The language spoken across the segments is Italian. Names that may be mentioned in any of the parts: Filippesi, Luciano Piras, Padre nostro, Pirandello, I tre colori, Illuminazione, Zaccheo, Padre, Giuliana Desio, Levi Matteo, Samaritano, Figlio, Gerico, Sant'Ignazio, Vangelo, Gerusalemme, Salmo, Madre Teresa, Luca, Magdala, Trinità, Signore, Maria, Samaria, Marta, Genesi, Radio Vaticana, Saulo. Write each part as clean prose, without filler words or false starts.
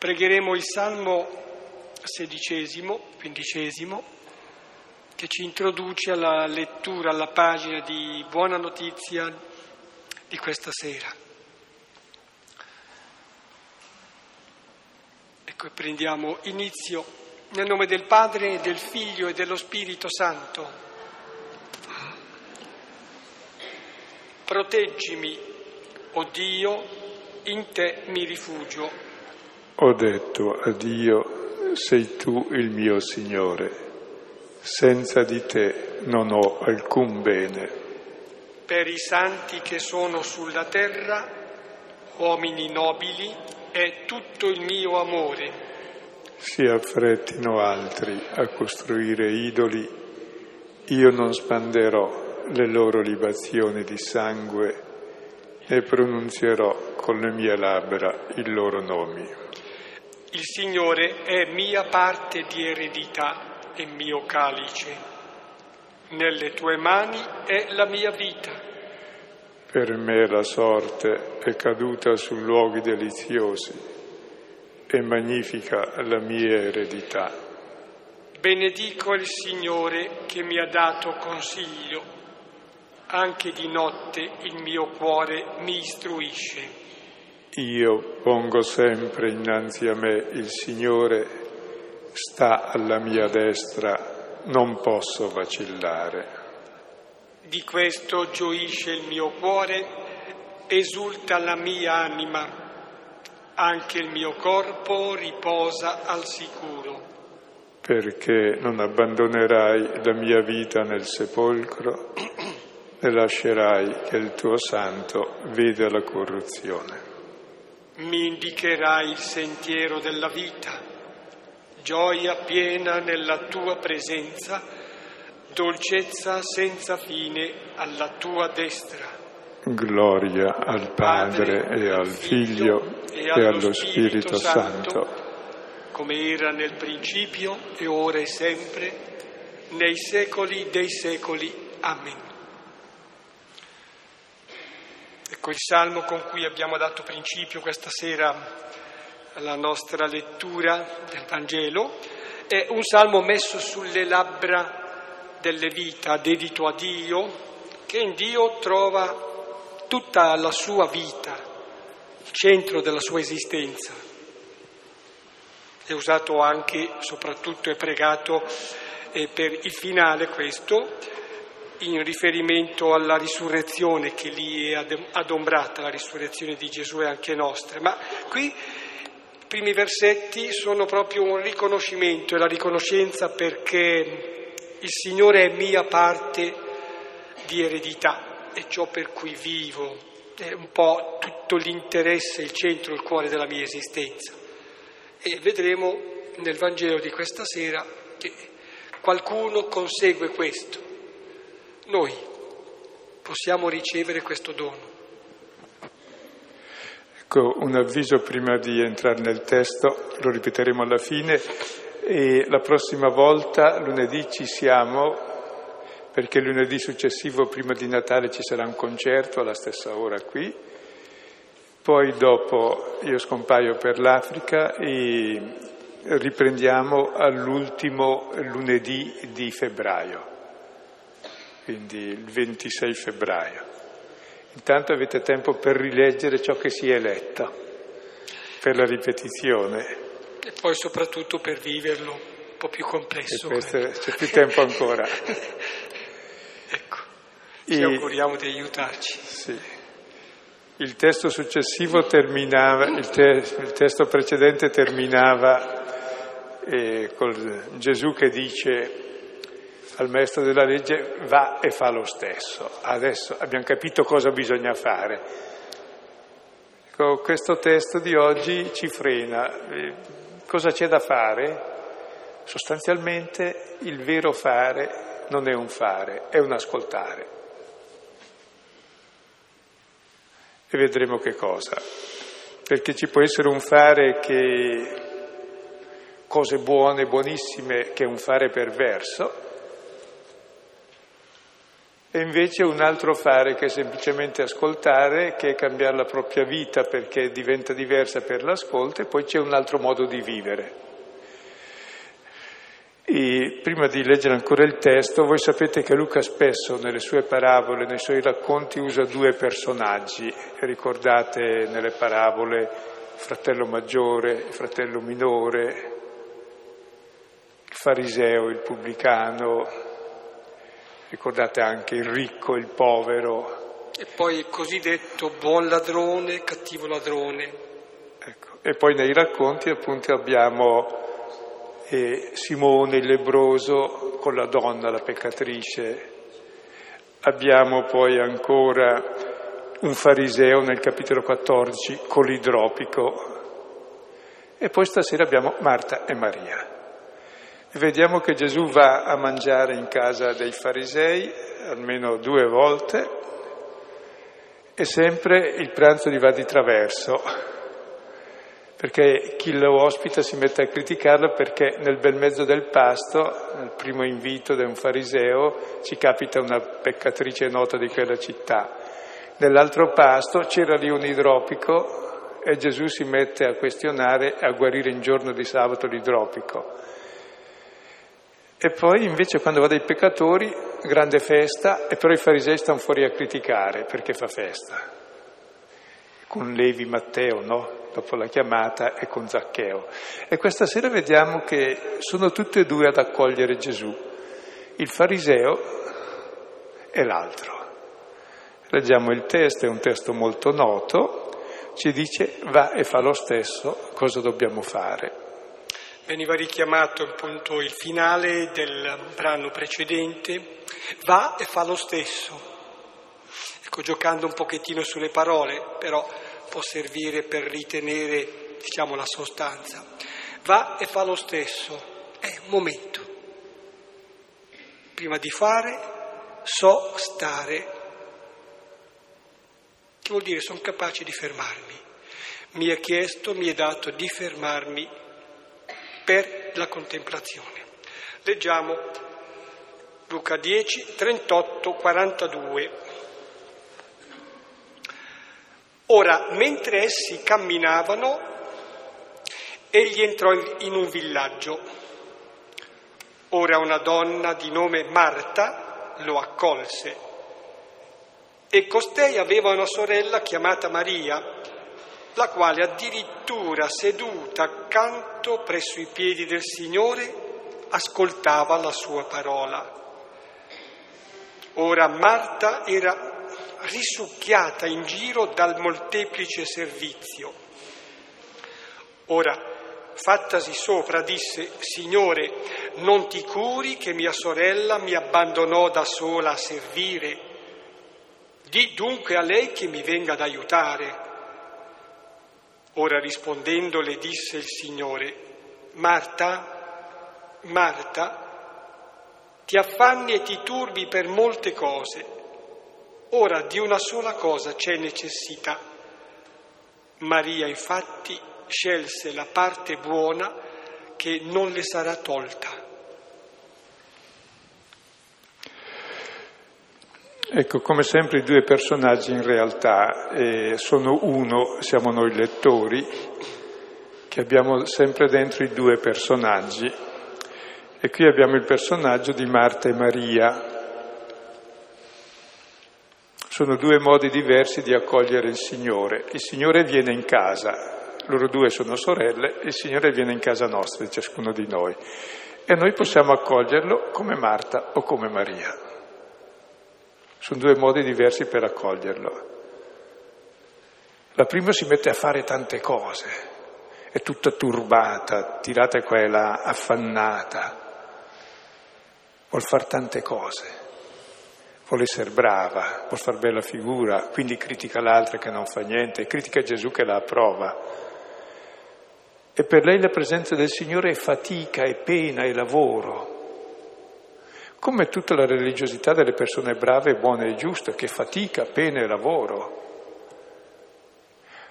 Pregheremo il Salmo 15, che ci introduce alla lettura, alla pagina di Buona Notizia di questa sera. Ecco, prendiamo inizio nel nome del Padre, del Figlio e dello Spirito Santo. Proteggimi, o Dio, in te mi rifugio. Ho detto a Dio, sei tu il mio Signore, senza di te non ho alcun bene. Per i santi che sono sulla terra, uomini nobili, è tutto il mio amore. Si affrettino altri a costruire idoli, io non spanderò le loro libazioni di sangue, né pronunzierò con le mie labbra i loro nomi. Il Signore è mia parte di eredità e mio calice. Nelle tue mani è la mia vita. Per me la sorte è caduta su luoghi deliziosi e magnifica la mia eredità. Benedico il Signore che mi ha dato consiglio. Anche di notte il mio cuore mi istruisce. Io pongo sempre innanzi a me il Signore, sta alla mia destra, non posso vacillare. Di questo gioisce il mio cuore, esulta la mia anima, anche il mio corpo riposa al sicuro. Perché non abbandonerai la mia vita nel sepolcro, né lascerai che il tuo santo veda la corruzione. Mi indicherai il sentiero della vita, gioia piena nella tua presenza, dolcezza senza fine alla tua destra. Gloria al Padre e al Figlio e allo Spirito Santo, come era nel principio e ora e sempre, nei secoli dei secoli. Amen. Ecco il Salmo con cui abbiamo dato principio questa sera alla nostra lettura del Vangelo. È un Salmo messo sulle labbra delle vita, dedito a Dio, che in Dio trova tutta la sua vita, il centro della sua esistenza. È usato anche, soprattutto è pregato per il finale questo, in riferimento alla risurrezione che lì è adombrata, la risurrezione di Gesù è anche nostra. Ma qui i primi versetti sono proprio un riconoscimento e la riconoscenza perché il Signore è mia parte di eredità, è ciò per cui vivo, è un po' tutto l'interesse, il centro, il cuore della mia esistenza. E vedremo nel Vangelo di questa sera che qualcuno consegue questo. Noi possiamo ricevere questo dono. Ecco, un avviso prima di entrare nel testo, lo ripeteremo alla fine, e la prossima volta, lunedì, ci siamo, perché lunedì successivo, prima di Natale, ci sarà un concerto alla stessa ora qui, poi dopo io scompaio per l'Africa e riprendiamo all'ultimo lunedì di febbraio. Quindi il 26 febbraio. Intanto avete tempo per rileggere ciò che si è letto, per la ripetizione. E poi soprattutto per viverlo un po' più complesso. E questo, c'è più tempo ancora. Ecco, ci auguriamo di aiutarci. Sì. Il testo successivo terminava, il testo precedente terminava con Gesù che dice al maestro della legge, va e fa lo stesso. Adesso abbiamo capito cosa bisogna fare. Ecco, questo testo di oggi ci frena. Cosa c'è da fare? Sostanzialmente il vero fare non è un fare, è un ascoltare. E vedremo che cosa. Perché ci può essere un fare che cose buone, buonissime, che è un fare perverso. E invece un altro fare che è semplicemente ascoltare, che è cambiare la propria vita perché diventa diversa per l'ascolto, e poi c'è un altro modo di vivere. E prima di leggere ancora il testo, voi sapete che Luca spesso nelle sue parabole, nei suoi racconti, usa due personaggi. Ricordate nelle parabole il fratello maggiore, il fratello minore, il fariseo, il pubblicano, ricordate anche il ricco, il povero. E poi il cosiddetto buon ladrone, cattivo ladrone. Ecco. E poi nei racconti appunto abbiamo... E Simone il lebbroso con la donna, la peccatrice. Abbiamo poi ancora un fariseo nel capitolo 14 con l'idropico. E poi stasera abbiamo Marta e Maria. E vediamo che Gesù va a mangiare in casa dei farisei almeno due volte e sempre il pranzo gli va di traverso. Perché chi lo ospita si mette a criticarlo perché nel bel mezzo del pasto, nel primo invito di un fariseo, ci capita una peccatrice nota di quella città. Nell'altro pasto c'era lì un idropico e Gesù si mette a questionare, a guarire in giorno di sabato l'idropico. E poi invece quando va dai peccatori, grande festa, e però i farisei stanno fuori a criticare perché fa festa. Con Levi Matteo, no? Dopo la chiamata, e con Zaccheo. E questa sera vediamo che sono tutte e due ad accogliere Gesù, il fariseo e l'altro. Leggiamo il testo, è un testo molto noto, ci dice va e fa lo stesso, cosa dobbiamo fare. Veniva richiamato appunto il finale del brano precedente, va e fa lo stesso. Ecco, giocando un pochettino sulle parole, però può servire per ritenere, diciamo, la sostanza. Va e fa lo stesso, è un momento. Prima di fare, so stare. Che vuol dire? Sono capace di fermarmi. Mi è chiesto, mi è dato di fermarmi per la contemplazione. Leggiamo Luca 10, 38, 42. Ora, mentre essi camminavano, egli entrò in un villaggio. Ora una donna di nome Marta lo accolse, e costei aveva una sorella chiamata Maria, la quale addirittura seduta accanto presso i piedi del Signore ascoltava la sua parola. Ora Marta era risucchiata in giro dal molteplice servizio. Ora, fattasi sopra, disse: Signore, non ti curi che mia sorella mi abbandonò da sola a servire? Dì dunque a lei che mi venga ad aiutare. Ora rispondendo le disse il Signore: Marta, Marta, ti affanni e ti turbi per molte cose. Ora di una sola cosa c'è necessità. Maria infatti scelse la parte buona che non le sarà tolta. Ecco, come sempre i due personaggi in realtà sono uno, siamo noi lettori, che abbiamo sempre dentro i due personaggi. E qui abbiamo il personaggio di Marta e Maria. Sono due modi diversi di accogliere il Signore. Il Signore viene in casa, loro due sono sorelle, il Signore viene in casa nostra, di ciascuno di noi. E noi possiamo accoglierlo come Marta o come Maria. Sono due modi diversi per accoglierlo. La prima si mette a fare tante cose, è tutta turbata, tirata qua e là, affannata, vuol fare tante cose. Vuole essere brava, vuol far bella figura, quindi critica l'altra che non fa niente, critica Gesù che la approva. E per lei la presenza del Signore è fatica, è pena, è lavoro, come tutta la religiosità delle persone brave, buone e giuste, che fatica, pena e lavoro.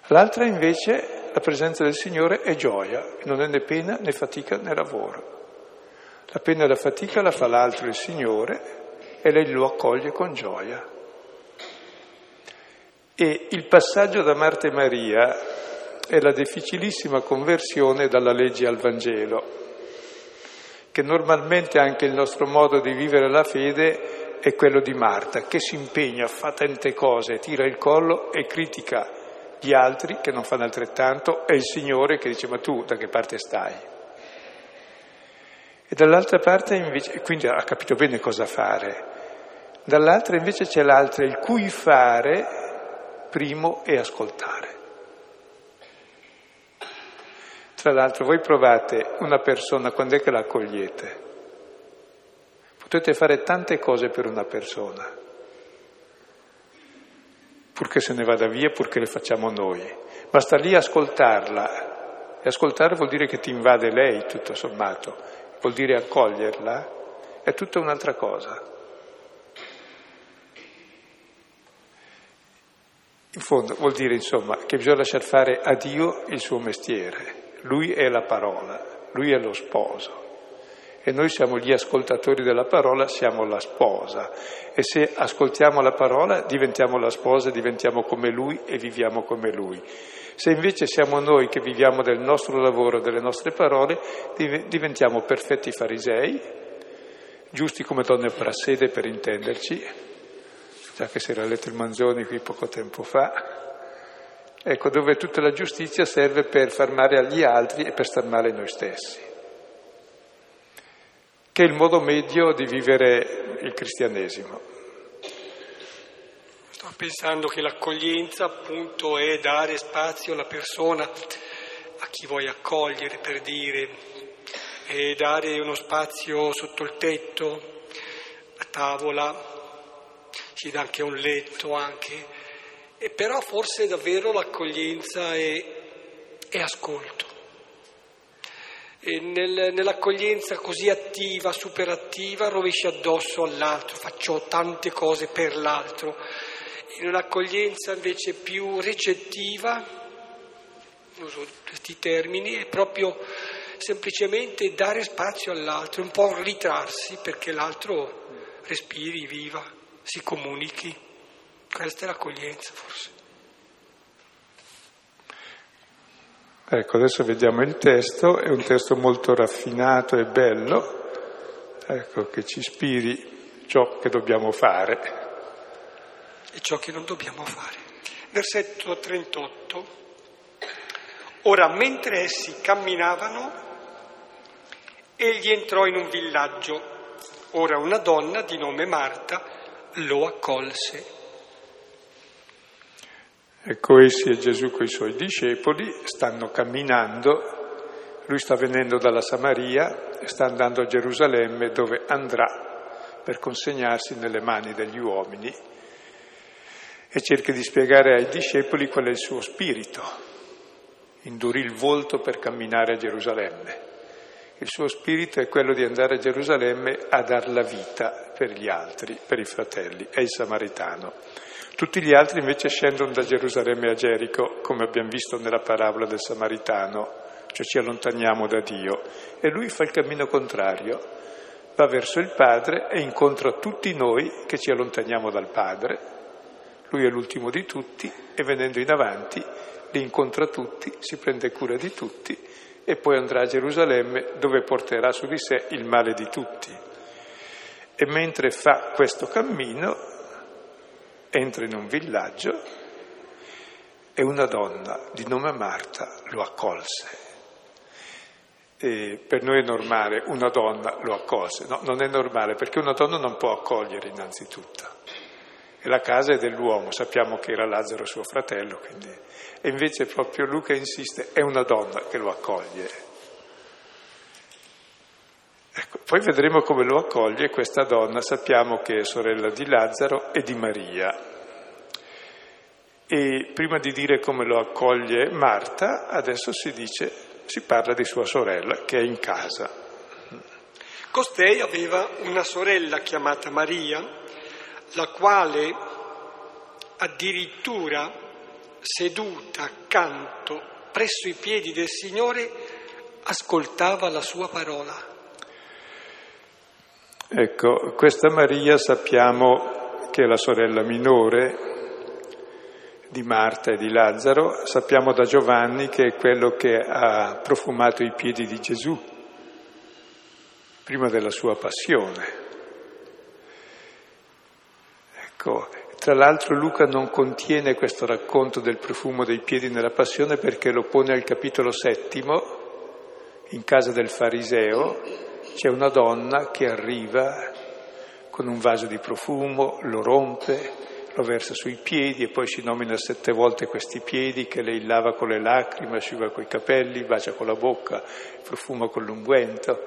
L'altra invece, la presenza del Signore è gioia, non è né pena, né fatica, né lavoro. La pena e la fatica la fa l'altro, il Signore, e lei lo accoglie con gioia. E il passaggio da Marta e Maria è la difficilissima conversione dalla legge al Vangelo, che normalmente anche il nostro modo di vivere la fede è quello di Marta, che si impegna, fa tante cose, tira il collo e critica gli altri che non fanno altrettanto, e il Signore che dice: ma tu da che parte stai? E dall'altra parte invece, quindi ha capito bene cosa fare, dall'altra invece c'è l'altra, il cui fare primo è ascoltare. Tra l'altro voi provate una persona, quando è che la accogliete? Potete fare tante cose per una persona, purché se ne vada via, purché le facciamo noi. Basta lì ascoltarla, e ascoltare vuol dire che ti invade lei, tutto sommato, vuol dire accoglierla, è tutta un'altra cosa. In fondo vuol dire, insomma, che bisogna lasciar fare a Dio il suo mestiere. Lui è la parola, lui è lo sposo, e noi siamo gli ascoltatori della parola, siamo la sposa, e se ascoltiamo la parola diventiamo la sposa, diventiamo come lui e viviamo come lui. Se invece siamo noi che viviamo del nostro lavoro, delle nostre parole, diventiamo perfetti farisei, giusti come donne prassede, per intenderci, già che si era letto il Manzoni qui poco tempo fa. Ecco, dove tutta la giustizia serve per far male agli altri e per star male noi stessi, che è il modo medio di vivere il cristianesimo. Sto pensando che l'accoglienza appunto è dare spazio alla persona, a chi vuoi accogliere, per dire, è dare uno spazio sotto il tetto, a tavola, si dà anche un letto anche. E però forse davvero l'accoglienza è ascolto. E nell'accoglienza così attiva, superattiva, rovesci addosso all'altro, faccio tante cose per l'altro. In un'accoglienza invece più ricettiva, uso questi termini, è proprio semplicemente dare spazio all'altro, un po' ritrarsi perché l'altro respiri, viva, si comunichi. Questa è l'accoglienza, forse. Ecco, adesso vediamo il testo, è un testo molto raffinato e bello, ecco, che ci ispiri ciò che dobbiamo fare. E ciò che non dobbiamo fare. Versetto 38. Ora, mentre essi camminavano, egli entrò in un villaggio. Ora una donna di nome Marta lo accolse. Ecco, essi e Gesù coi suoi discepoli stanno camminando, lui sta venendo dalla Samaria e sta andando a Gerusalemme, dove andrà per consegnarsi nelle mani degli uomini, e cerca di spiegare ai discepoli qual è il suo spirito. Indurì il volto per camminare a Gerusalemme. Il suo spirito è quello di andare a Gerusalemme a dar la vita per gli altri, per i fratelli, è il samaritano. Tutti gli altri invece scendono da Gerusalemme a Gerico, come abbiamo visto nella parabola del Samaritano, cioè ci allontaniamo da Dio, e lui fa il cammino contrario, va verso il Padre e incontra tutti noi che ci allontaniamo dal Padre. Lui è l'ultimo di tutti e venendo in avanti li incontra tutti, si prende cura di tutti e poi andrà a Gerusalemme, dove porterà su di sé il male di tutti. E mentre fa questo cammino entra in un villaggio e una donna di nome Marta lo accolse. E per noi è normale, una donna lo accolse. No, non è normale, perché una donna non può accogliere innanzitutto. E la casa è dell'uomo, sappiamo che era Lazzaro suo fratello, quindi. E invece proprio Luca insiste, è una donna che lo accoglie. Ecco, poi vedremo come lo accoglie questa donna, sappiamo che è sorella di Lazzaro e di Maria. E prima di dire come lo accoglie Marta, adesso si parla di sua sorella che è in casa. Costei aveva una sorella chiamata Maria, la quale addirittura seduta accanto presso i piedi del Signore ascoltava la sua parola. Ecco, questa Maria sappiamo che è la sorella minore di Marta e di Lazzaro, sappiamo da Giovanni che è quello che ha profumato i piedi di Gesù prima della sua passione. Ecco, tra l'altro Luca non contiene questo racconto del profumo dei piedi nella passione perché lo pone al capitolo 7, in casa del fariseo c'è una donna che arriva con un vaso di profumo, lo rompe, lo versa sui piedi e poi si nomina 7 volte questi piedi che lei lava con le lacrime, asciuga coi capelli, bacia con la bocca, profuma con l'unguento,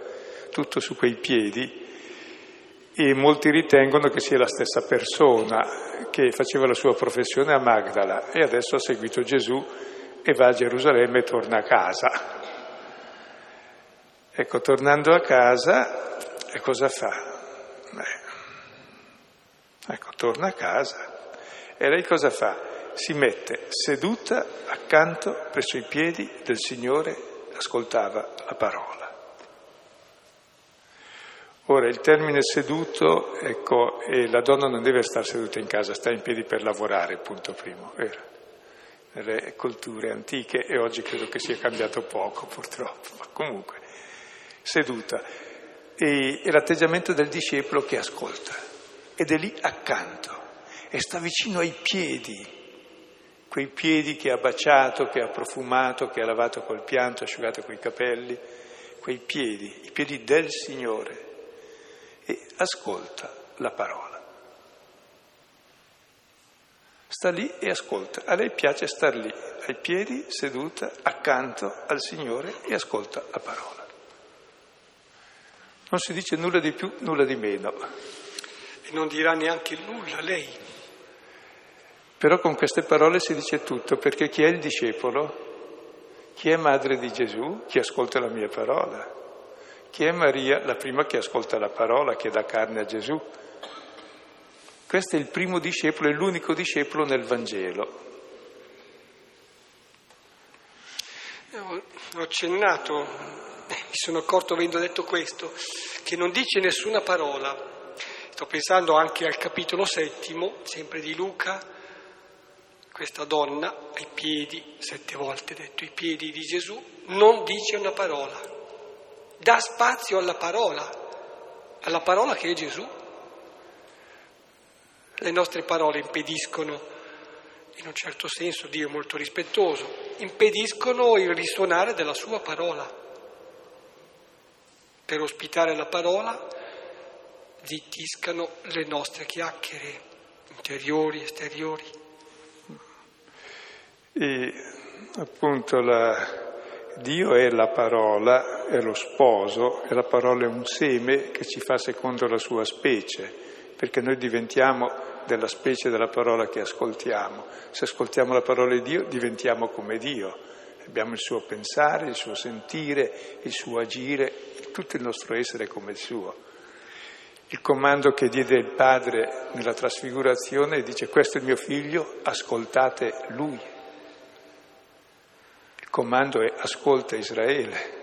tutto su quei piedi. E molti ritengono che sia la stessa persona che faceva la sua professione a Magdala e adesso ha seguito Gesù e va a Gerusalemme e torna a casa. Ecco, tornando a casa, cosa fa? Ecco, torna a casa e lei cosa fa? Si mette seduta accanto presso i piedi del Signore, ascoltava la parola. Ora, il termine seduto, ecco, e la donna non deve stare seduta in casa, sta in piedi per lavorare, punto primo. Nelle culture antiche, e oggi credo che sia cambiato poco, purtroppo, ma comunque, seduta. E l'atteggiamento del discepolo che ascolta, ed è lì accanto, e sta vicino ai piedi, quei piedi che ha baciato, che ha profumato, che ha lavato col pianto, asciugato coi capelli, quei piedi, i piedi del Signore. E ascolta la parola. Sta lì e ascolta. A lei piace star lì, ai piedi, seduta, accanto al Signore e ascolta la parola. Non si dice nulla di più, nulla di meno. E non dirà neanche nulla lei. Però con queste parole si dice tutto, perché chi è il discepolo? Chi è madre di Gesù? Chi ascolta la mia parola? Chi è Maria, la prima che ascolta la parola, che dà carne a Gesù. Questo è il primo discepolo, è l'unico discepolo nel Vangelo. Ho accennato, mi sono accorto avendo detto questo, che non dice nessuna parola. Sto pensando anche al capitolo 7, sempre di Luca, questa donna ai piedi, 7 volte detto, i piedi di Gesù, non dice una parola. Dà spazio alla parola che è Gesù. Le nostre parole impediscono, in un certo senso, Dio è molto rispettoso, impediscono il risuonare della sua parola. Per ospitare la parola zittiscano le nostre chiacchiere, interiori, esteriori. E appunto Dio è la parola, è lo sposo, e la parola è un seme che ci fa secondo la sua specie, perché noi diventiamo della specie della parola che ascoltiamo. Se ascoltiamo la parola di Dio diventiamo come Dio, abbiamo il suo pensare, il suo sentire, il suo agire, tutto il nostro essere come il suo. Il comando che diede il Padre nella trasfigurazione dice: questo è il mio figlio, ascoltate lui. Comando è ascolta Israele,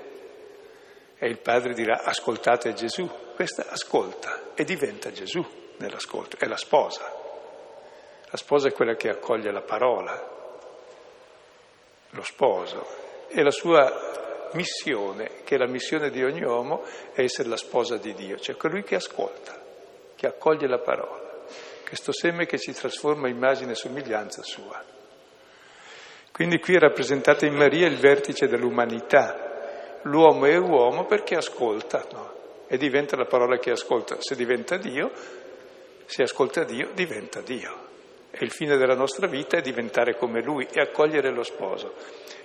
e il Padre dirà ascoltate Gesù. Questa ascolta e diventa Gesù nell'ascolto, è la sposa. La sposa è quella che accoglie la parola, lo sposo, e la sua missione, che è la missione di ogni uomo, è essere la sposa di Dio, cioè colui che ascolta, che accoglie la parola, questo seme che ci trasforma in immagine e somiglianza sua. Quindi qui è rappresentato in Maria il vertice dell'umanità. L'uomo è uomo perché ascolta, no? E diventa la parola che ascolta. Se ascolta Dio, diventa Dio. E il fine della nostra vita è diventare come Lui e accogliere lo sposo.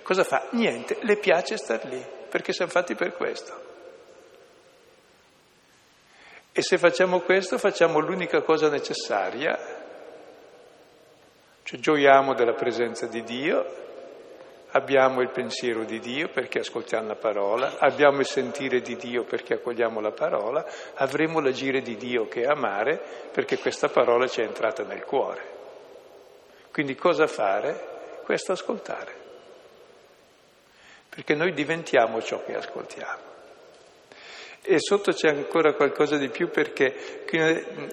Cosa fa? Niente, le piace star lì, perché siamo fatti per questo. E se facciamo questo, facciamo l'unica cosa necessaria. Cioè gioiamo della presenza di Dio, abbiamo il pensiero di Dio perché ascoltiamo la parola, abbiamo il sentire di Dio perché accogliamo la parola, avremo l'agire di Dio che è amare perché questa parola ci è entrata nel cuore. Quindi cosa fare? Questo ascoltare. Perché noi diventiamo ciò che ascoltiamo. E sotto c'è ancora qualcosa di più, perché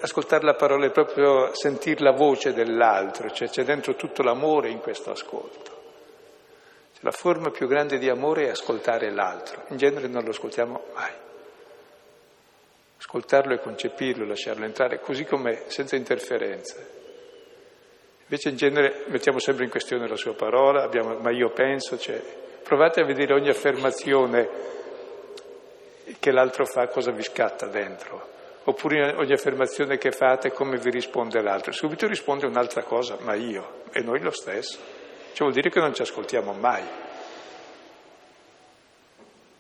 ascoltare la parola è proprio sentire la voce dell'altro, cioè c'è dentro tutto l'amore in questo ascolto. Cioè, la forma più grande di amore è ascoltare l'altro, in genere non lo ascoltiamo mai. Ascoltarlo e concepirlo, lasciarlo entrare, così com'è, senza interferenze. Invece in genere mettiamo sempre in questione la sua parola, ma io penso, cioè, provate a vedere ogni affermazione che l'altro fa, cosa vi scatta dentro, oppure ogni affermazione che fate, come vi risponde l'altro. Subito risponde un'altra cosa, ma io, e noi lo stesso. Cioè vuol dire che non ci ascoltiamo mai.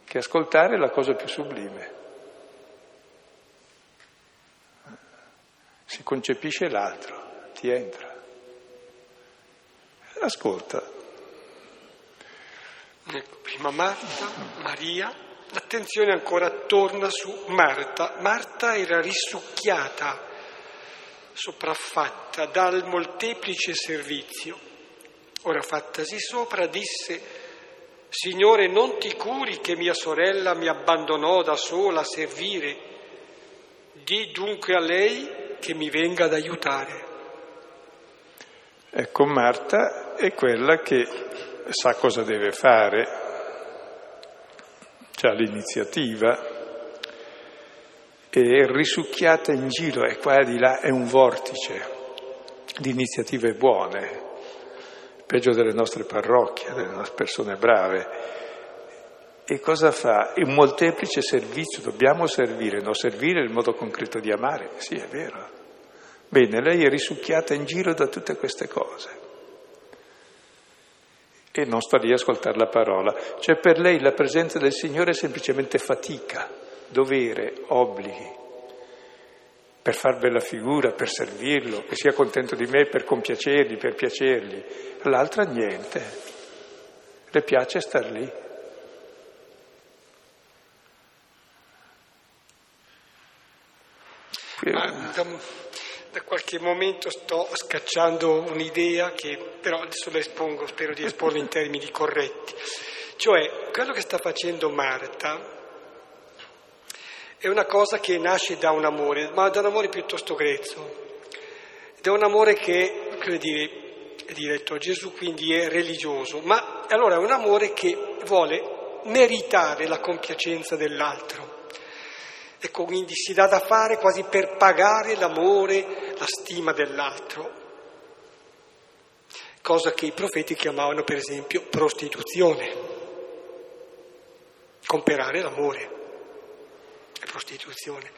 Che ascoltare è la cosa più sublime. Si concepisce l'altro, ti entra. Ascolta. Ecco, prima Marta, Maria, l'attenzione ancora torna su Marta. Marta era risucchiata, sopraffatta dal molteplice servizio. Ora fattasi sopra disse: Signore, non ti curi che mia sorella mi abbandonò da sola a servire, di dunque a lei che mi venga ad aiutare. Ecco, Marta è quella che sa cosa deve fare, ha l'iniziativa, è risucchiata in giro, e qua e di là è un vortice di iniziative buone, peggio delle nostre parrocchie, delle nostre persone brave. E cosa fa? Un molteplice servizio, dobbiamo servire, no? Servire è il modo concreto di amare, sì, è vero. Bene, lei è risucchiata in giro da tutte queste cose e non sta lì a ascoltare la parola. Cioè per lei la presenza del Signore è semplicemente fatica, dovere, obblighi, per far bella figura, per servirlo, che sia contento di me, per compiacergli, per piacergli. L'altra niente, le piace star lì. Da qualche momento sto scacciando un'idea che però adesso la espongo, spero di esporla in termini corretti. Cioè, quello che sta facendo Marta è una cosa che nasce da un amore, ma da un amore piuttosto grezzo. Da un amore che, come dire, è diretto a Gesù, quindi è religioso, ma allora è un amore che vuole meritare la compiacenza dell'altro. Ecco, quindi si dà da fare quasi per pagare l'amore, la stima dell'altro, cosa che i profeti chiamavano per esempio prostituzione. Comperare l'amore è prostituzione.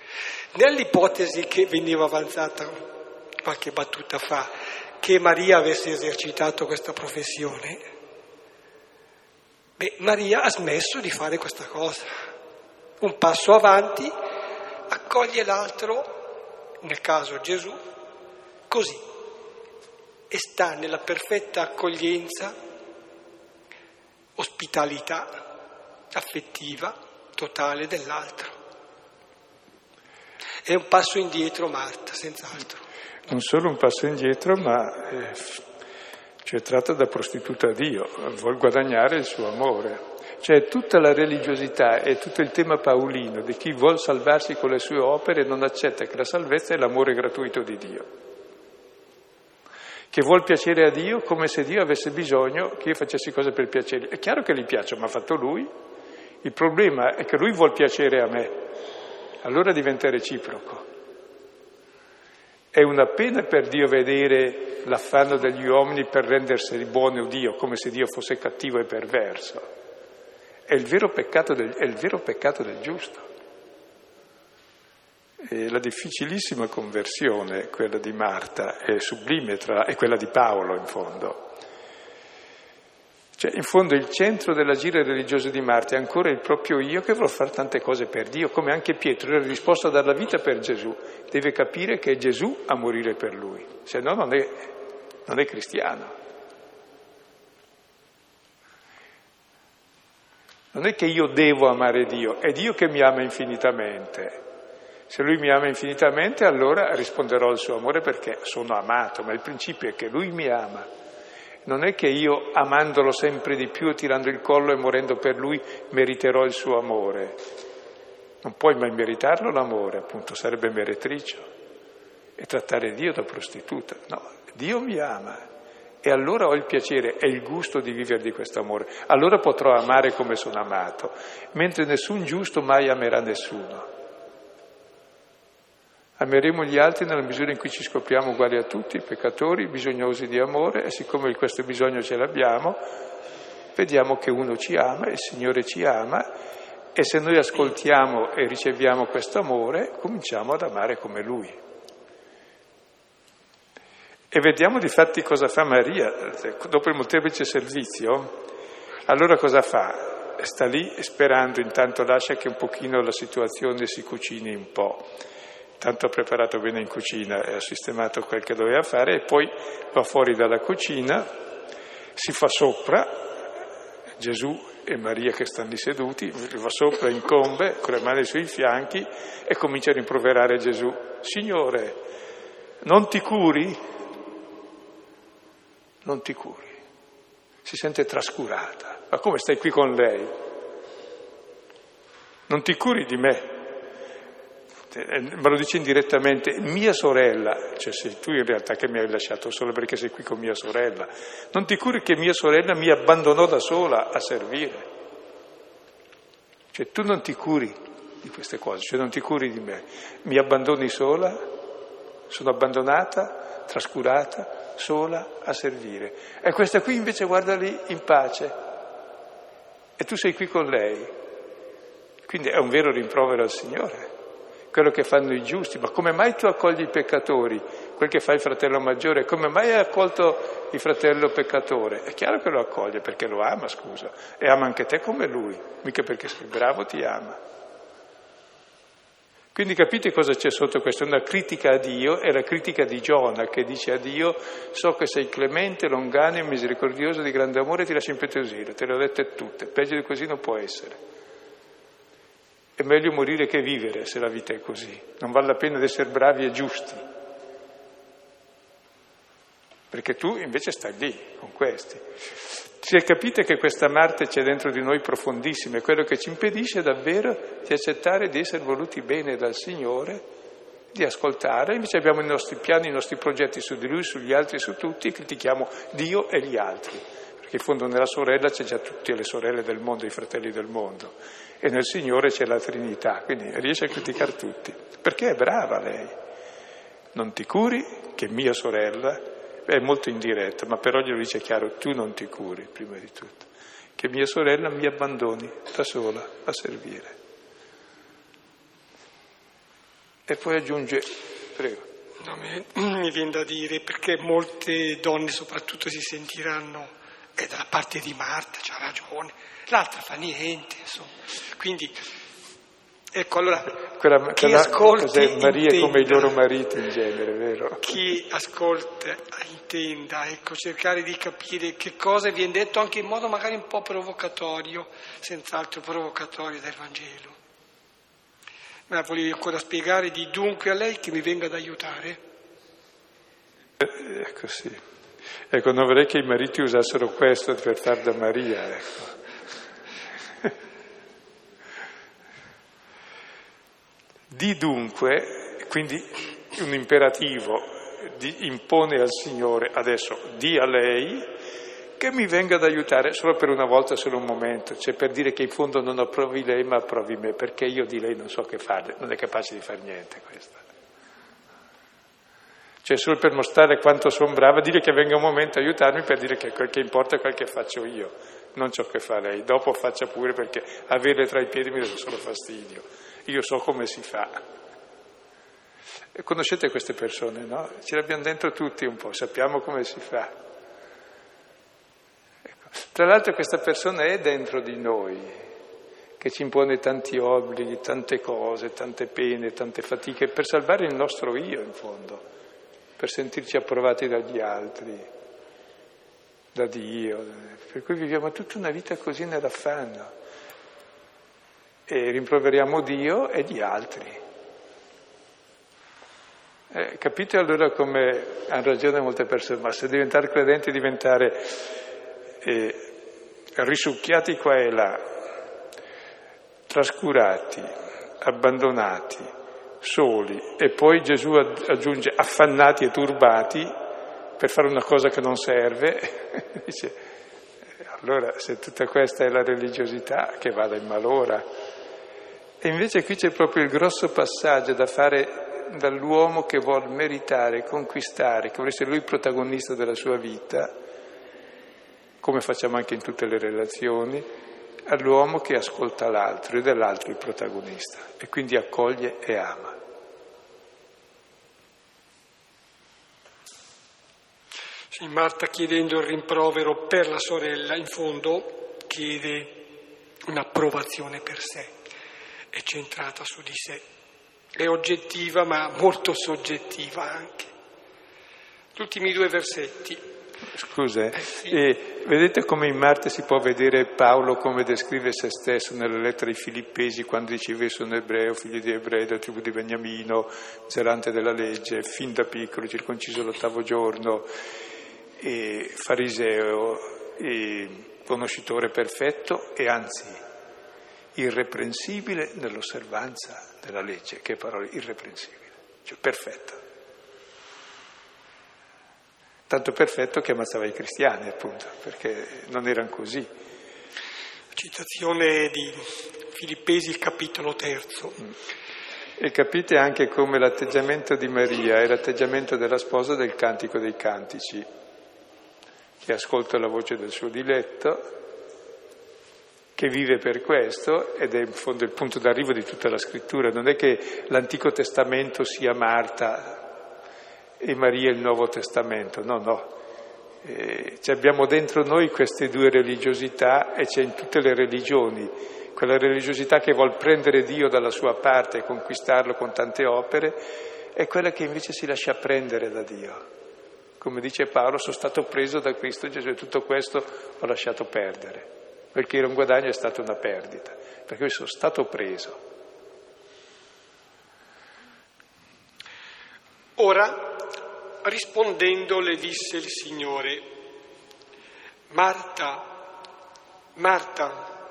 Nell'ipotesi che veniva avanzata qualche battuta fa, che Maria avesse esercitato questa professione, Maria ha smesso di fare questa cosa, un passo avanti. Accoglie l'altro, nel caso Gesù, così, e sta nella perfetta accoglienza, ospitalità affettiva totale dell'altro. È un passo indietro Marta, senz'altro. Non solo un passo indietro, ma cioè tratta da prostituta a Dio, vuol guadagnare il suo amore. Cioè tutta la religiosità e tutto il tema paolino di chi vuol salvarsi con le sue opere non accetta che la salvezza è l'amore gratuito di Dio, che vuol piacere a Dio come se Dio avesse bisogno che io facessi cose per piacere. È chiaro che gli piaccio, ma ha fatto lui. Il problema è che lui vuol piacere a me, allora diventa reciproco. È una pena per Dio vedere l'affanno degli uomini per rendersi buono Dio, come se Dio fosse cattivo e perverso. È il vero peccato del giusto. E la difficilissima conversione, quella di Marta, è sublime, è quella di Paolo in fondo. Cioè in fondo il centro dell'agire religioso di Marta è ancora il proprio io, che vuol fare tante cose per Dio, come anche Pietro era disposto a dare la vita per Gesù. Deve capire che è Gesù a morire per lui, se no non è cristiano. Non è che io devo amare Dio, è Dio che mi ama infinitamente. Se Lui mi ama infinitamente, allora risponderò al suo amore perché sono amato, ma il principio è che Lui mi ama. Non è che io, amandolo sempre di più, tirando il collo e morendo per Lui, meriterò il suo amore. Non puoi mai meritarlo l'amore, appunto, sarebbe meretricio. E trattare Dio da prostituta. No, Dio mi ama. E allora ho il piacere e il gusto di vivere di questo amore. Allora potrò amare come sono amato, mentre nessun giusto mai amerà nessuno. Ameremo gli altri nella misura in cui ci scopriamo uguali a tutti, peccatori, bisognosi di amore, e siccome questo bisogno ce l'abbiamo, vediamo che uno ci ama, il Signore ci ama, e se noi ascoltiamo e riceviamo questo amore, cominciamo ad amare come Lui. E vediamo difatti cosa fa Maria, dopo il molteplice servizio, allora cosa fa? Sta lì sperando, intanto lascia che un pochino la situazione si cucini un po', tanto ha preparato bene in cucina e ha sistemato quel che doveva fare, e poi va fuori dalla cucina, si fa sopra, Gesù e Maria che stanno lì seduti, va sopra, incombe, con le mani sui fianchi e comincia a rimproverare Gesù, Signore, non ti curi? Non ti curi, si sente trascurata. Ma come stai qui con lei? Non ti curi di me? Me lo dice indirettamente, mia sorella, cioè sei tu in realtà che mi hai lasciato solo perché sei qui con mia sorella. Non ti curi che mia sorella mi abbandonò da sola a servire. Cioè tu non ti curi di queste cose, cioè non ti curi di me. Mi abbandoni sola, sono abbandonata, trascurata, sola a servire. E questa qui invece guarda lì in pace e tu sei qui con lei. Quindi è un vero rimprovero al Signore, quello che fanno i giusti. Ma come mai tu accogli i peccatori, quel che fa il fratello maggiore? Come mai hai accolto il fratello peccatore? È chiaro che lo accoglie perché lo ama, scusa, e ama anche te come lui, mica perché sei bravo, ti ama. Quindi capite cosa c'è sotto questo? Una critica a Dio, è la critica di Giona che dice a Dio so che sei clemente, longanimo, misericordioso, di grande amore, ti lascio impetuosire, te le ho dette tutte, peggio di così non può essere. È meglio morire che vivere se la vita è così, non vale la pena di essere bravi e giusti, perché tu invece stai lì con questi. Si è capito che questa Marta c'è dentro di noi profondissima, è quello che ci impedisce davvero di accettare di essere voluti bene dal Signore, di ascoltare, invece abbiamo i nostri piani, i nostri progetti su di Lui, sugli altri, su tutti, e critichiamo Dio e gli altri, perché in fondo nella sorella c'è già tutte le sorelle del mondo, i fratelli del mondo, e nel Signore c'è la Trinità, quindi riesce a criticare tutti, perché è brava lei. Non ti curi che mia sorella... È molto indiretta, ma però glielo dice chiaro, tu non ti curi prima di tutto, che mia sorella mi abbandoni da sola a servire. E poi aggiunge, prego. No, mi viene da dire, perché molte donne soprattutto si sentiranno, e dalla parte di Marta c'ha ragione, l'altra fa niente, insomma. Quindi, ecco, allora, chi ascolta e Maria intenda, come i loro mariti in genere, vero? Chi ascolta e intenda, ecco, cercare di capire che cosa viene detto anche in modo magari un po' provocatorio, senz'altro provocatorio del Vangelo. Ma volevi ancora spiegare di dunque a lei che mi venga ad aiutare? Ecco, sì. Ecco, non vorrei che i mariti usassero questo per far da Maria, ecco. Di dunque, quindi un imperativo, impone al Signore adesso, di a lei che mi venga ad aiutare solo per una volta, solo un momento, cioè per dire che in fondo non approvi lei ma approvi me, perché io di lei non so che fare, non è capace di fare niente questa. Cioè solo per mostrare quanto sono brava, dire che venga un momento a aiutarmi per dire che quel che importa è quel che faccio io, non ciò che fa lei, dopo faccia pure perché averle tra i piedi mi dà solo fastidio. Io so come si fa. E conoscete queste persone, no? Ce le abbiamo dentro tutti un po', sappiamo come si fa. Ecco. Tra l'altro questa persona è dentro di noi, che ci impone tanti obblighi, tante cose, tante pene, tante fatiche, per salvare il nostro io in fondo, per sentirci approvati dagli altri, da Dio. Per cui viviamo tutta una vita così nell'affanno. E rimproveriamo Dio e gli altri. Capite allora come hanno ragione molte persone, ma se diventare credenti, diventare risucchiati qua e là, trascurati, abbandonati, soli, e poi Gesù aggiunge affannati e turbati per fare una cosa che non serve. Dice, allora se tutta questa è la religiosità, che vada in malora. E invece qui c'è proprio il grosso passaggio da fare dall'uomo che vuol meritare, conquistare, che vuole essere lui protagonista della sua vita, come facciamo anche in tutte le relazioni, all'uomo che ascolta l'altro ed è l'altro il protagonista e quindi accoglie e ama. Sì, Marta, chiedendo il rimprovero per la sorella, in fondo chiede un'approvazione per sé, è centrata su di sé, è oggettiva ma molto soggettiva anche. Gli ultimi due versetti. Scusa, sì. Vedete come in Marta si può vedere Paolo come descrive se stesso nella lettera ai Filippesi, quando diceva sono ebreo, figlio di ebrei, della tribù di Beniamino, zelante della legge, fin da piccolo, circonciso l'8° giorno, e fariseo, e conoscitore perfetto e anzi irreprensibile nell'osservanza della legge. Che parola, irreprensibile, cioè perfetto. Tanto perfetto che ammazzava i cristiani, appunto, perché non erano così. Citazione di Filippesi, il capitolo 3. E capite anche come l'atteggiamento di Maria è l'atteggiamento della sposa del Cantico dei Cantici, che ascolta la voce del suo diletto, che vive per questo, ed è in fondo il punto d'arrivo di tutta la scrittura. Non è che l'Antico Testamento sia Marta e Maria il Nuovo Testamento, no. Ci abbiamo dentro noi queste due religiosità e c'è in tutte le religioni, quella religiosità che vuol prendere Dio dalla sua parte e conquistarlo con tante opere, e quella che invece si lascia prendere da Dio. Come dice Paolo, sono stato preso da Cristo Gesù e tutto questo ho lasciato perdere, perché era un guadagno, è stata una perdita, perché io sono stato preso. Ora, rispondendo le disse il Signore: Marta, Marta,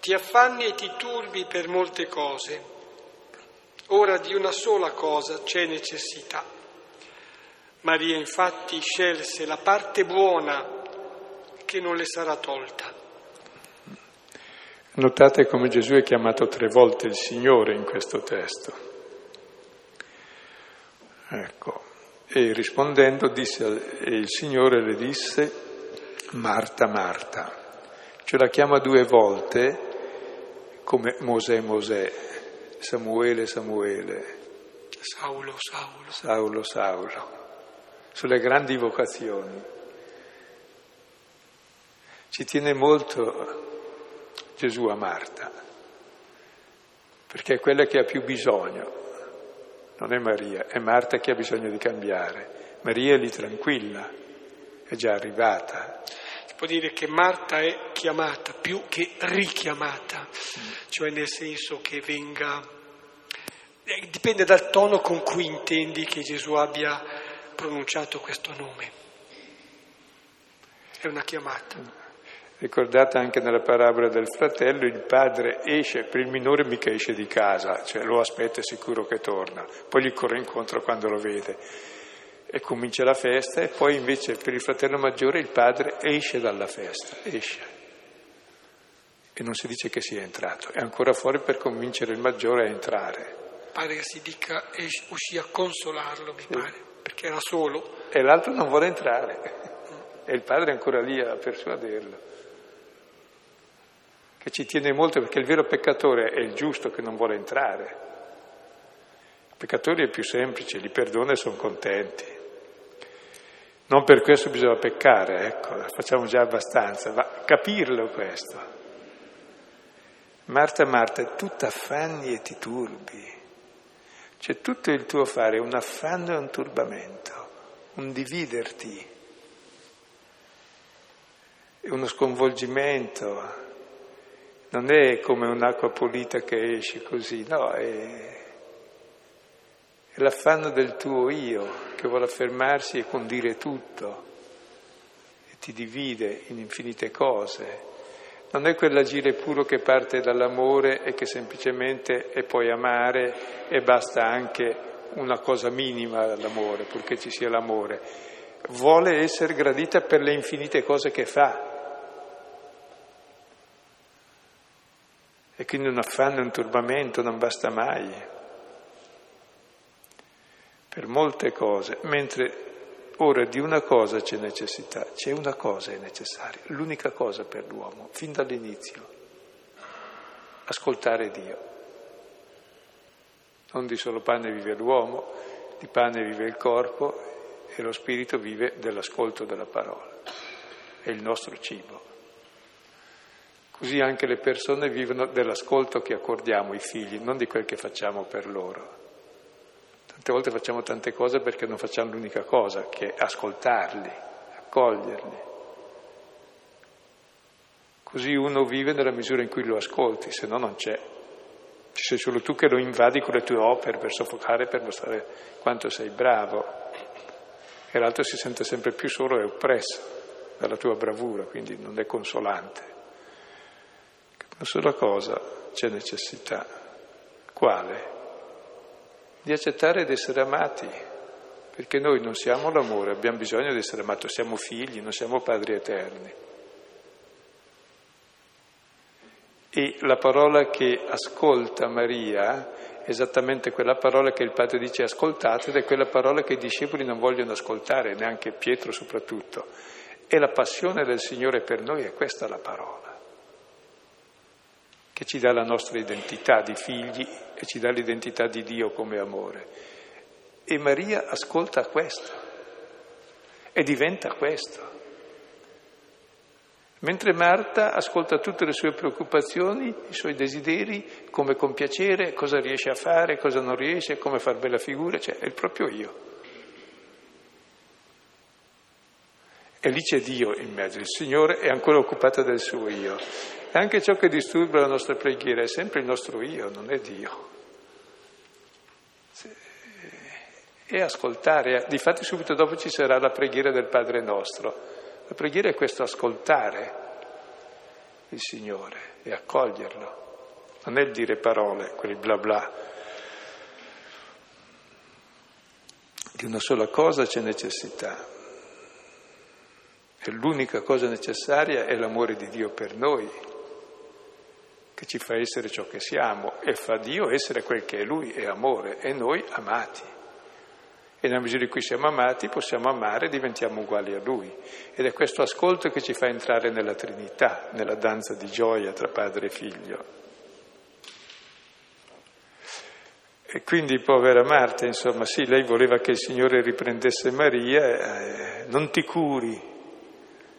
ti affanni e ti turbi per molte cose, ora di una sola cosa c'è necessità. Maria infatti scelse la parte buona che non le sarà tolta. Notate come Gesù è chiamato 3 volte il Signore in questo testo. Ecco. E rispondendo disse, e il Signore le disse, Marta, Marta. Cioè la chiama 2 volte, come Mosè, Mosè, Samuele, Samuele, Saulo, Saulo, Saulo, Saulo. Sulle grandi vocazioni. Ci tiene molto Gesù a Marta, perché è quella che ha più bisogno. Non è Maria, è Marta che ha bisogno di cambiare. Maria è lì tranquilla, è già arrivata. Si può dire che Marta è chiamata più che richiamata, cioè nel senso che venga... Dipende dal tono con cui intendi che Gesù abbia pronunciato questo nome. È una chiamata. Ricordate anche nella parabola del fratello, il padre esce, per il minore mica esce di casa, cioè lo aspetta, è sicuro che torna, poi gli corre incontro quando lo vede e comincia la festa, e poi invece per il fratello maggiore il padre esce dalla festa, esce. E non si dice che sia entrato, è ancora fuori per convincere il maggiore a entrare. Pare che si dica uscì a consolarlo, mi pare, perché era solo. E l'altro non vuole entrare, e il padre è ancora lì a persuaderlo. Che ci tiene molto, perché il vero peccatore è il giusto che non vuole entrare. Il peccatore è più semplice, li perdona e sono contenti. Non per questo bisogna peccare, ecco, facciamo già abbastanza, ma capirlo questo. Marta, Marta, tu t'affanni e ti turbi. Cioè tutto il tuo fare è un affanno e un turbamento, un dividerti, è uno sconvolgimento. Non è come un'acqua pulita che esce così, no, è l'affanno del tuo io che vuole affermarsi e condire tutto, e ti divide in infinite cose. Non è quell'agire puro che parte dall'amore e che semplicemente è poi amare e basta anche una cosa minima dall'amore, purché ci sia l'amore. Vuole essere gradita per le infinite cose che fa. E quindi un affanno, un turbamento non basta mai per molte cose, mentre ora di una cosa c'è necessità, c'è una cosa è necessaria, l'unica cosa per l'uomo, fin dall'inizio, ascoltare Dio. Non di solo pane vive l'uomo, di pane vive il corpo e lo spirito vive dell'ascolto della parola, è il nostro cibo. Così anche le persone vivono dell'ascolto che accordiamo ai figli, non di quel che facciamo per loro. Tante volte facciamo tante cose perché non facciamo l'unica cosa, che è ascoltarli, accoglierli. Così uno vive nella misura in cui lo ascolti, se no non c'è. Ci sei solo tu che lo invadi con le tue opere per soffocare, per mostrare quanto sei bravo. E l'altro si sente sempre più solo e oppresso dalla tua bravura, quindi non è consolante. Una sola cosa c'è necessità. Quale? Di accettare di essere amati, perché noi non siamo l'amore, abbiamo bisogno di essere amati, siamo figli, non siamo padri eterni. E la parola che ascolta Maria è esattamente quella parola che il Padre dice ascoltate, ed è quella parola che i discepoli non vogliono ascoltare, neanche Pietro soprattutto. E la passione del Signore per noi è questa la parola, che ci dà la nostra identità di figli e ci dà l'identità di Dio come amore. E Maria ascolta questo e diventa questo. Mentre Marta ascolta tutte le sue preoccupazioni, i suoi desideri, come compiacere, cosa riesce a fare, cosa non riesce, come far bella figura, cioè è il proprio io. E lì c'è Dio in mezzo, il Signore è ancora occupata del suo io. E anche ciò che disturba la nostra preghiera è sempre il nostro io, non è Dio. E ascoltare, difatti subito dopo ci sarà la preghiera del Padre nostro. La preghiera è questo, ascoltare il Signore e accoglierlo. Non è il dire parole, quel bla bla. Di una sola cosa c'è necessità. E l'unica cosa necessaria è l'amore di Dio per noi, che ci fa essere ciò che siamo e fa Dio essere quel che è Lui, è amore, e noi amati. E nella misura in cui siamo amati possiamo amare e diventiamo uguali a Lui. Ed è questo ascolto che ci fa entrare nella Trinità, nella danza di gioia tra Padre e Figlio. E quindi povera Marta, insomma, sì, lei voleva che il Signore riprendesse Maria, non ti curi,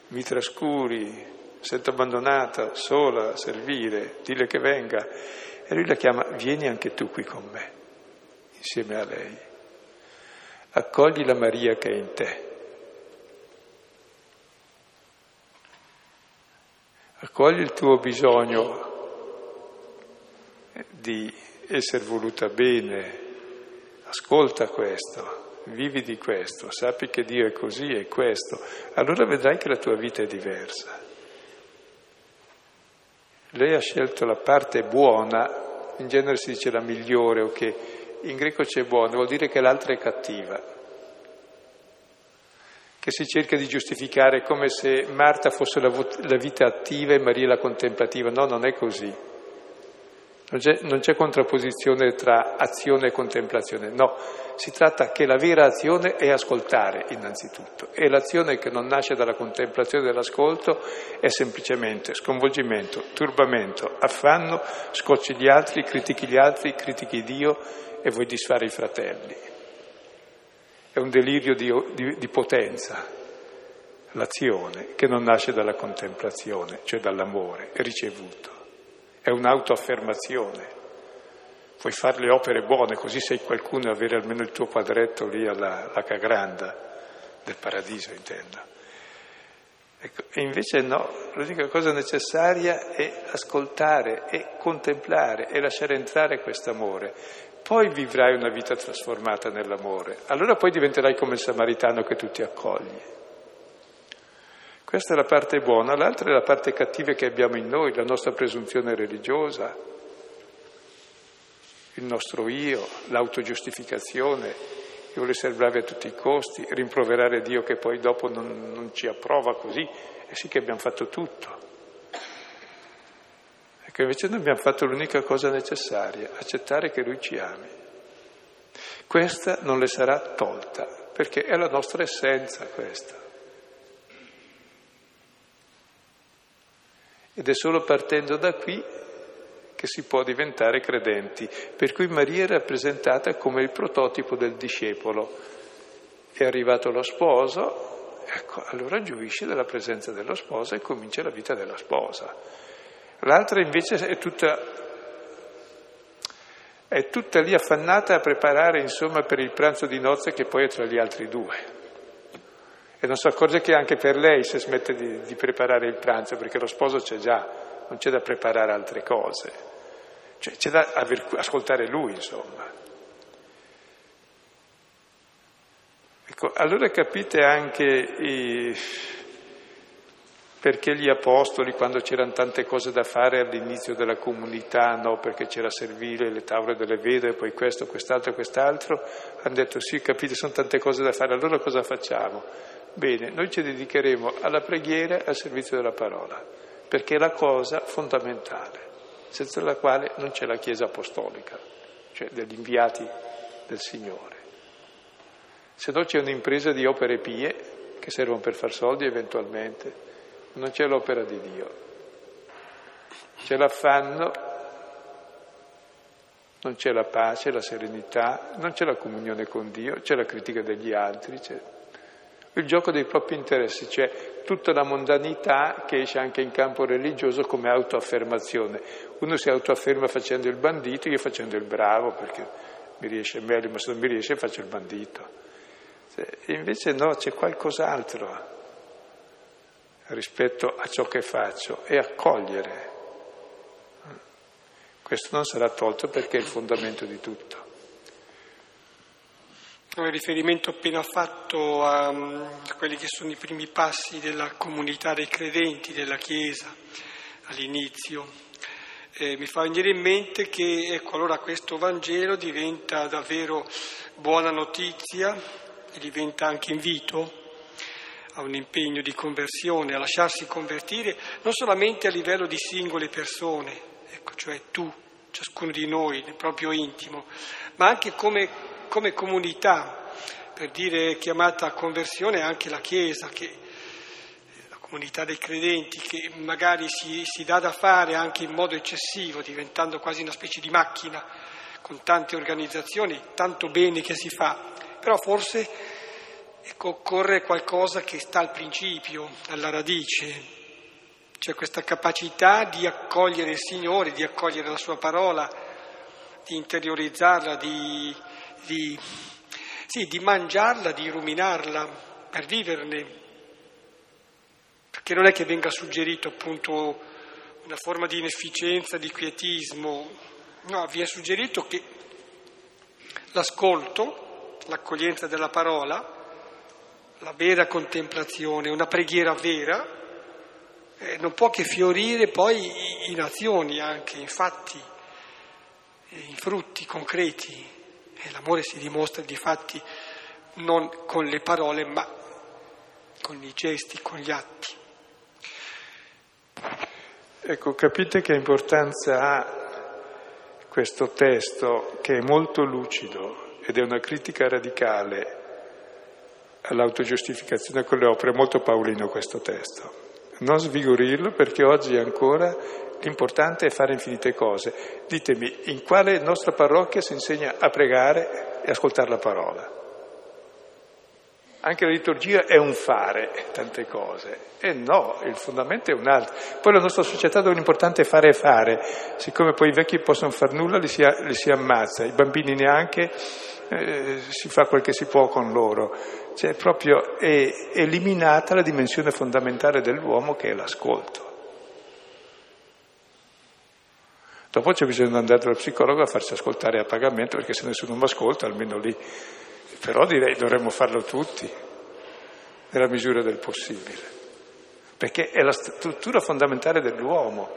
mi trascuri, sento abbandonata, sola, a servire, dille che venga. E lui la chiama, vieni anche tu qui con me, insieme a lei. Accogli la Maria che è in te. Accogli il tuo bisogno di essere voluta bene, ascolta questo. Vivi di questo, sappi che Dio è così, è questo, allora vedrai che la tua vita è diversa. Lei ha scelto la parte buona, in genere si dice la migliore, o che in greco c'è buona, vuol dire che l'altra è cattiva, che si cerca di giustificare come se Marta fosse la vita attiva e Maria la contemplativa. No, non è così. Non c'è contrapposizione tra azione e contemplazione, no, si tratta che la vera azione è ascoltare innanzitutto, e l'azione che non nasce dalla contemplazione dell'ascolto è semplicemente sconvolgimento, turbamento, affanno, scocci gli altri, critichi Dio e vuoi disfare i fratelli. È un delirio di potenza, l'azione che non nasce dalla contemplazione, cioè dall'amore ricevuto. È un'autoaffermazione, puoi fare le opere buone, così sei qualcuno e avere almeno il tuo quadretto lì alla Cagranda, del paradiso intendo. Ecco, e invece no, l'unica cosa necessaria è ascoltare e contemplare e lasciare entrare quest'amore. Poi vivrai una vita trasformata nell'amore, allora poi diventerai come il Samaritano che tu ti accogli. Questa è la parte buona, l'altra è la parte cattiva che abbiamo in noi, la nostra presunzione religiosa, il nostro io, l'autogiustificazione, che vuole essere bravi a tutti i costi, rimproverare Dio che poi dopo non ci approva così, e sì che abbiamo fatto tutto. Ecco, invece noi abbiamo fatto l'unica cosa necessaria, accettare che Lui ci ami. Questa non le sarà tolta, perché è la nostra essenza questa. Ed è solo partendo da qui che si può diventare credenti, per cui Maria è rappresentata come il prototipo del discepolo. È arrivato lo sposo, ecco, allora gioisce della presenza dello sposo e comincia la vita della sposa. L'altra invece è tutta lì affannata a preparare, insomma, per il pranzo di nozze che poi è tra gli altri due. E non si accorge che anche per lei si smette di preparare il pranzo, perché lo sposo c'è già, non c'è da preparare altre cose. Cioè c'è da ascoltare lui, insomma. Ecco, allora capite anche perché gli apostoli, quando c'erano tante cose da fare all'inizio della comunità, no? Perché c'era servile, le tavole delle vedove, poi questo, quest'altro, hanno detto sì, capite, sono tante cose da fare, allora cosa facciamo? Bene, noi ci dedicheremo alla preghiera e al servizio della parola, perché è la cosa fondamentale, senza la quale non c'è la Chiesa apostolica, cioè degli inviati del Signore. Se no c'è un'impresa di opere pie, che servono per far soldi eventualmente, non c'è l'opera di Dio, c'è l'affanno, non c'è la pace, la serenità, non c'è la comunione con Dio, c'è la critica degli altri, c'è il gioco dei propri interessi, c'è tutta la mondanità che esce anche in campo religioso come autoaffermazione. Uno si autoafferma facendo il bandito, io facendo il bravo perché mi riesce meglio, ma se non mi riesce faccio il bandito. E invece no, c'è qualcos'altro rispetto a ciò che faccio, e accogliere. Questo non sarà tolto perché è il fondamento di tutto. Un riferimento appena fatto a quelli che sono i primi passi della comunità dei credenti, della Chiesa, all'inizio. Mi fa venire in mente che, ecco, allora questo Vangelo diventa davvero buona notizia e diventa anche invito a un impegno di conversione, a lasciarsi convertire non solamente a livello di singole persone, ecco, cioè tu, ciascuno di noi, nel proprio intimo, ma anche come comunità, per dire chiamata a conversione anche la Chiesa, che la comunità dei credenti, che magari si dà da fare anche in modo eccessivo, diventando quasi una specie di macchina, con tante organizzazioni, tanto bene che si fa, però forse ecco, occorre qualcosa che sta al principio, alla radice, cioè questa capacità di accogliere il Signore, di accogliere la Sua parola, di interiorizzarla, di mangiarla, di ruminarla, per viverne. Perché non è che venga suggerito appunto una forma di inefficienza, di quietismo, no, vi è suggerito che l'ascolto, l'accoglienza della parola, la vera contemplazione, una preghiera vera, non può che fiorire poi in azioni anche, in fatti, in frutti concreti. E l'amore si dimostra di fatti non con le parole, ma con i gesti, con gli atti. Ecco, capite che importanza ha questo testo, che è molto lucido ed è una critica radicale all'autogiustificazione con le opere. È molto paolino questo testo, non svigorirlo, perché oggi ancora l'importante è fare infinite cose. Ditemi, in quale nostra parrocchia si insegna a pregare e ascoltare la parola? Anche la liturgia è un fare tante cose, e no, il fondamento è un altro. Poi la nostra società, dove l'importante è fare e fare, siccome poi i vecchi possono far nulla, li si ammazza, i bambini neanche, si fa quel che si può con loro. Cioè proprio è eliminata la dimensione fondamentale dell'uomo, che è l'ascolto. Dopo c'è bisogno di andare dallo psicologo a farsi ascoltare a pagamento, perché se nessuno mi ascolta, almeno lì. Però direi dovremmo farlo tutti, nella misura del possibile. perché è la struttura fondamentale dell'uomo.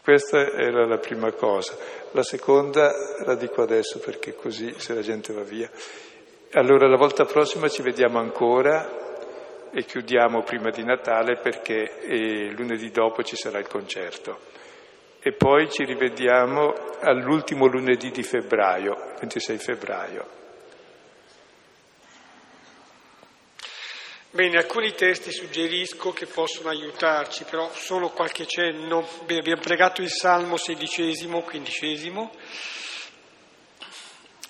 Questa era la prima cosa. La seconda la dico adesso perché così se la gente va via. Allora la volta prossima ci vediamo ancora e chiudiamo prima di Natale perché lunedì dopo ci sarà il concerto. E poi ci rivediamo all'ultimo lunedì di febbraio, 26 febbraio. Bene, alcuni testi suggerisco che possono aiutarci, però solo qualche cenno. Bene, abbiamo pregato il Salmo 16, 15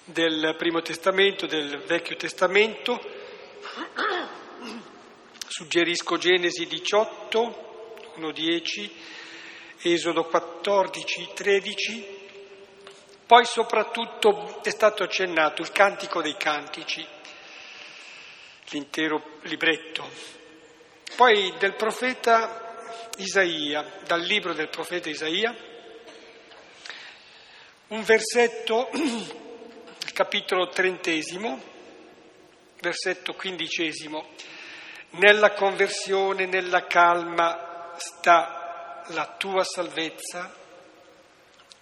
del Primo Testamento, del Vecchio Testamento. Suggerisco Genesi 18, 1-10, Esodo 14, 13. Poi soprattutto è stato accennato il Cantico dei Cantici, l'intero libretto. Poi del profeta Isaia, dal libro del profeta Isaia, un versetto, capitolo 30, versetto 15: nella conversione, nella calma sta la tua salvezza,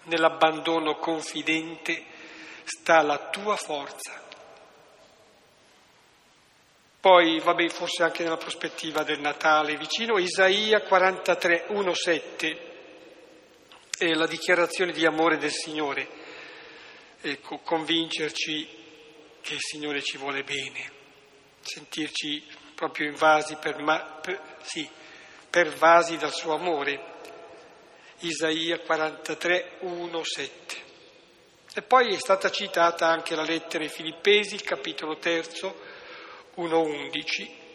nell'abbandono confidente sta la tua forza. Poi, vabbè, forse anche nella prospettiva del Natale vicino, Isaia 43, 1-7, è la dichiarazione di amore del Signore, ecco, convincerci che il Signore ci vuole bene, sentirci proprio invasi, pervasi dal suo amore, Isaia 43, 1-7. E poi è stata citata anche la lettera ai Filippesi, capitolo 3, 1-11,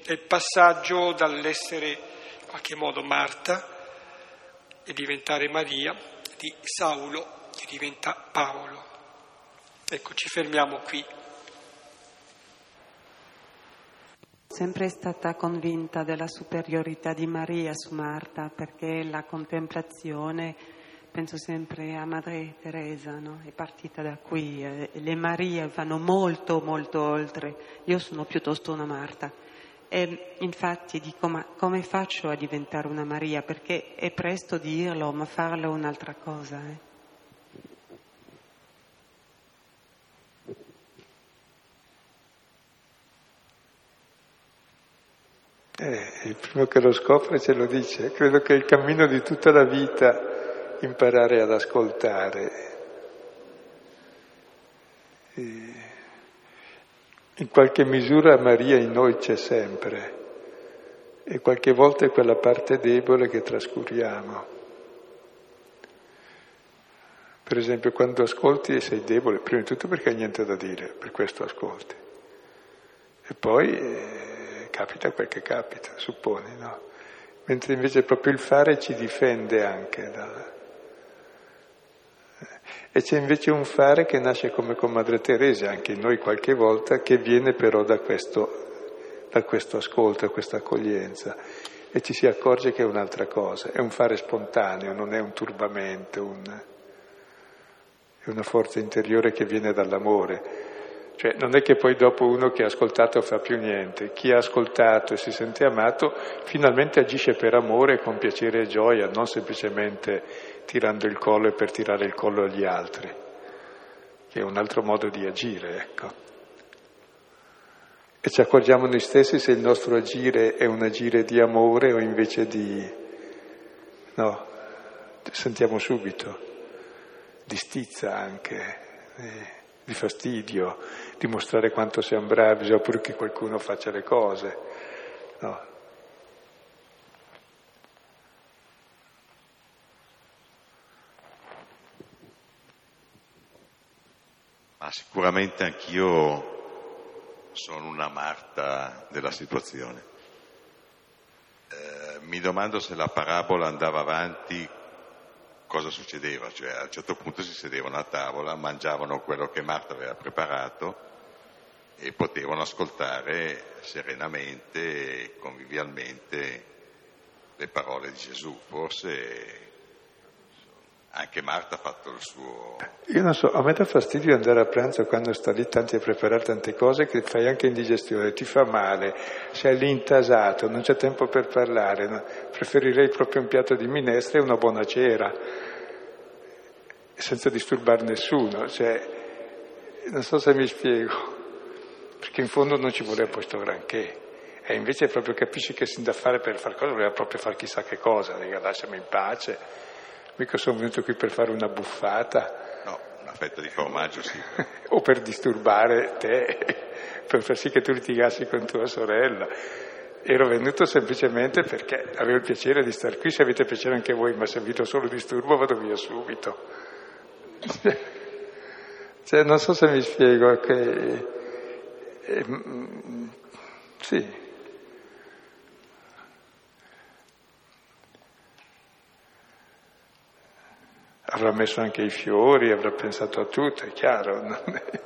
è il passaggio dall'essere in qualche modo Marta e diventare Maria, di Saulo che diventa Paolo. Ecco, ci fermiamo qui. Sempre è stata convinta della superiorità di Maria su Marta, perché la contemplazione, penso sempre a Madre Teresa, no? È partita da qui, le Marie vanno molto molto oltre, io sono piuttosto una Marta e infatti dico, ma come faccio a diventare una Maria? Perché è presto dirlo, ma farlo è un'altra cosa. Il primo che lo scopre ce lo dice, credo che il cammino di tutta la vita imparare ad ascoltare. E in qualche misura Maria in noi c'è sempre e qualche volta è quella parte debole che trascuriamo. Per esempio, quando ascolti sei debole, prima di tutto perché hai niente da dire, per questo ascolti. E poi capita quel che capita, supponi, no? Mentre invece proprio il fare ci difende anche dal. E c'è invece un fare che nasce come con Madre Teresa, anche in noi qualche volta, che viene però da questo ascolto, da questa accoglienza, e ci si accorge che è un'altra cosa, è un fare spontaneo, non è un turbamento, è una forza interiore che viene dall'amore. Cioè non è che poi dopo uno che ha ascoltato fa più niente, chi ha ascoltato e si sente amato finalmente agisce per amore, con piacere e gioia, non semplicemente tirando il collo e per tirare il collo agli altri, che è un altro modo di agire, ecco. E ci accorgiamo noi stessi se il nostro agire è un agire di amore o invece di. No, sentiamo subito, di stizza anche, di fastidio, di mostrare quanto siamo bravi, oppure che qualcuno faccia le cose, no. Ah, sicuramente anch'io sono una Marta della situazione. Mi domando, se la parabola andava avanti, cosa succedeva? Cioè, a un certo punto si sedevano a tavola, mangiavano quello che Marta aveva preparato e potevano ascoltare serenamente e convivialmente le parole di Gesù. Forse Anche Marta ha fatto il suo... Io non so, a me dà fastidio andare a pranzo quando sta lì tanti a preparare tante cose che fai anche indigestione, ti fa male, sei lì intasato, non c'è tempo per parlare, no? Preferirei proprio un piatto di minestra e una buona cena, senza disturbare nessuno, cioè, non so se mi spiego, perché in fondo non ci voleva questo granché. E invece proprio capisci che sin da fare per far cosa, voleva proprio far chissà che cosa, lasciami in pace, mica sono venuto qui per fare una buffata. No, una fetta di formaggio sì. O per disturbare te, per far sì che tu litigassi con tua sorella. Ero venuto semplicemente perché avevo il piacere di star qui, se avete piacere anche voi, ma se avete solo disturbo vado via subito. Cioè, non so se mi spiego che... Sì. Avrà messo anche i fiori, avrà pensato a tutto, è chiaro. Non è...